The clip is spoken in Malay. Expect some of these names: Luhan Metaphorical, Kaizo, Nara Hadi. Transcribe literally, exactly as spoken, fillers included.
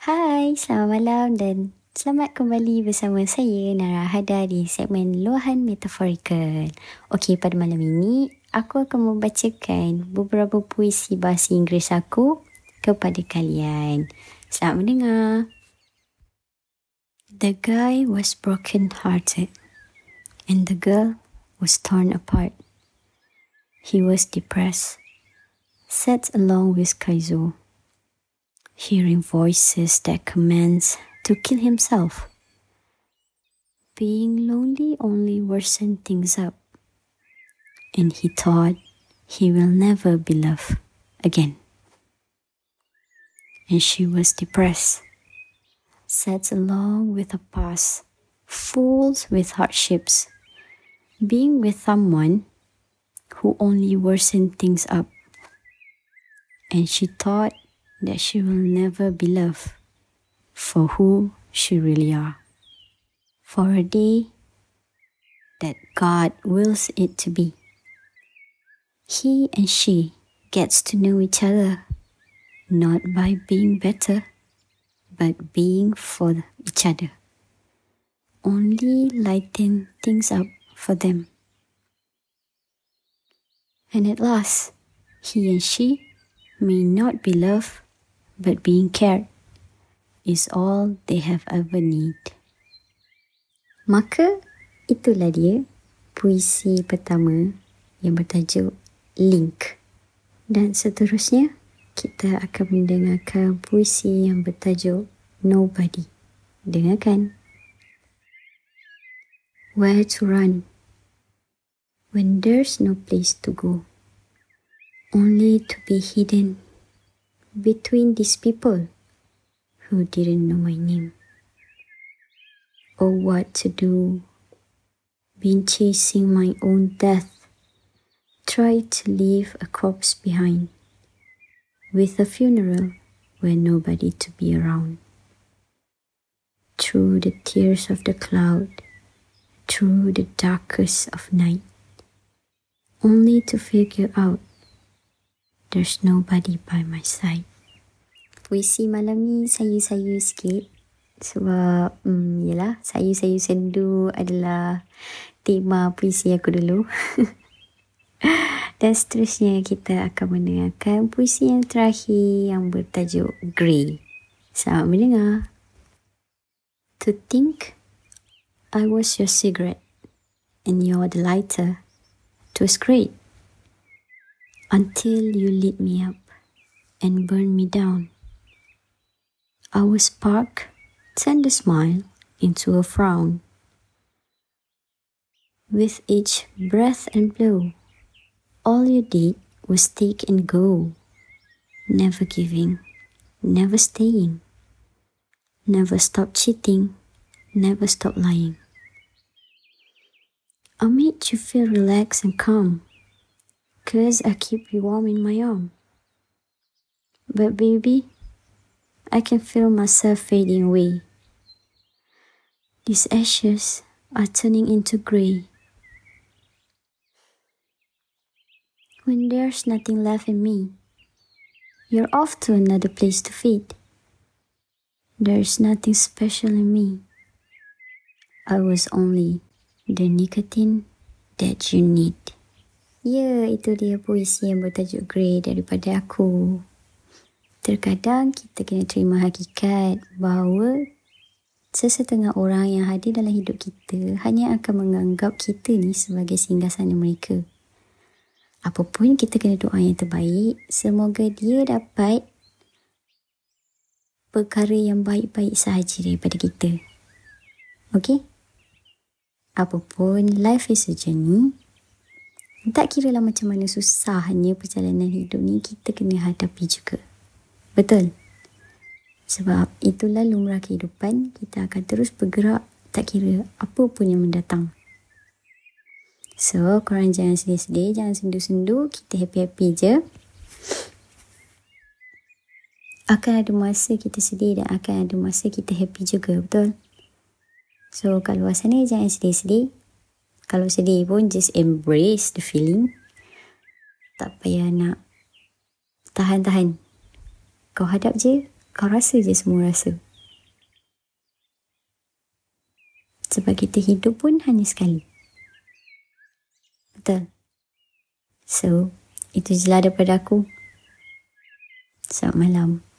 Hai, selamat malam dan selamat kembali bersama saya Nara Hadi di segmen Luhan Metaphorical. Okey, pada malam ini aku akan membacakan beberapa puisi bahasa Inggeris aku kepada kalian. Selamat mendengar. The guy was broken-hearted and the girl was torn apart. He was depressed, sat along with Kaizo, hearing voices that commands to kill himself. Being lonely only worsened things up, and he thought he will never be loved again. And she was depressed, sat along with a past full with hardships, being with someone who only worsened things up. And she thought that she will never be loved for who she really are. For a day that God wills it to be. He and she gets to know each other, not by being better, but being for each other. Only lighten things up for them. And at last, he and she may not be loved, but being cared is all they have ever need. Maka, itulah dia puisi pertama yang bertajuk Link. Dan seterusnya, kita akan mendengarkan puisi yang bertajuk Nobody. Dengarkan. Where to run when there's no place to go? Only to be hidden between these people who didn't know my name. Or what to do, been chasing my own death, try to leave a corpse behind, with a funeral where nobody to be around. Through the tears of the cloud, through the darkest of night, only to figure out there's nobody by my side. Puisi malam ni sayu-sayu sikit sebab um, yelah, sayu-sayu sendu adalah tema puisi aku dulu. Dan seterusnya kita akan mendengarkan puisi yang terakhir yang bertajuk Grey. Selamat mendengar. To think I was your cigarette and you're the lighter. It was great. Until you lit me up and burned me down. Our spark turned a smile into a frown. With each breath and blow, all you did was take and go. Never giving, never staying. Never stop cheating, never stop lying. I made you feel relaxed and calm, 'cause I keep you warm in my arm. But baby, I can feel myself fading away. These ashes are turning into grey. When there's nothing left in me, you're off to another place to feed. There's nothing special in me. I was only the nicotine that you need. Ya, itu dia puisi yang bertajuk Grey daripada aku. Terkadang kita kena terima hakikat bahawa sesetengah orang yang hadir dalam hidup kita hanya akan menganggap kita ni sebagai singgasana mereka. Apapun, kita kena doa yang terbaik. Semoga dia dapat perkara yang baik-baik sahaja daripada kita. Okey? Apapun, life is a journey. Tak kira lah macam mana susahnya perjalanan hidup ni, kita kena hadapi juga. Betul? Sebab itulah lumrah kehidupan, kita akan terus bergerak tak kira apa pun yang mendatang. So, korang jangan sedih-sedih, jangan sendu-sendu, kita happy-happy je. Akan ada masa kita sedih dan akan ada masa kita happy juga, betul? So, kat luar sana jangan sedih-sedih. Kalau sedih pun, just embrace the feeling. Tak payah nak tahan-tahan. Kau hadap je, Kau rasa je semua rasa. Sebab kita hidup pun hanya sekali. Betul? So, itu jelah daripada aku. Selamat malam.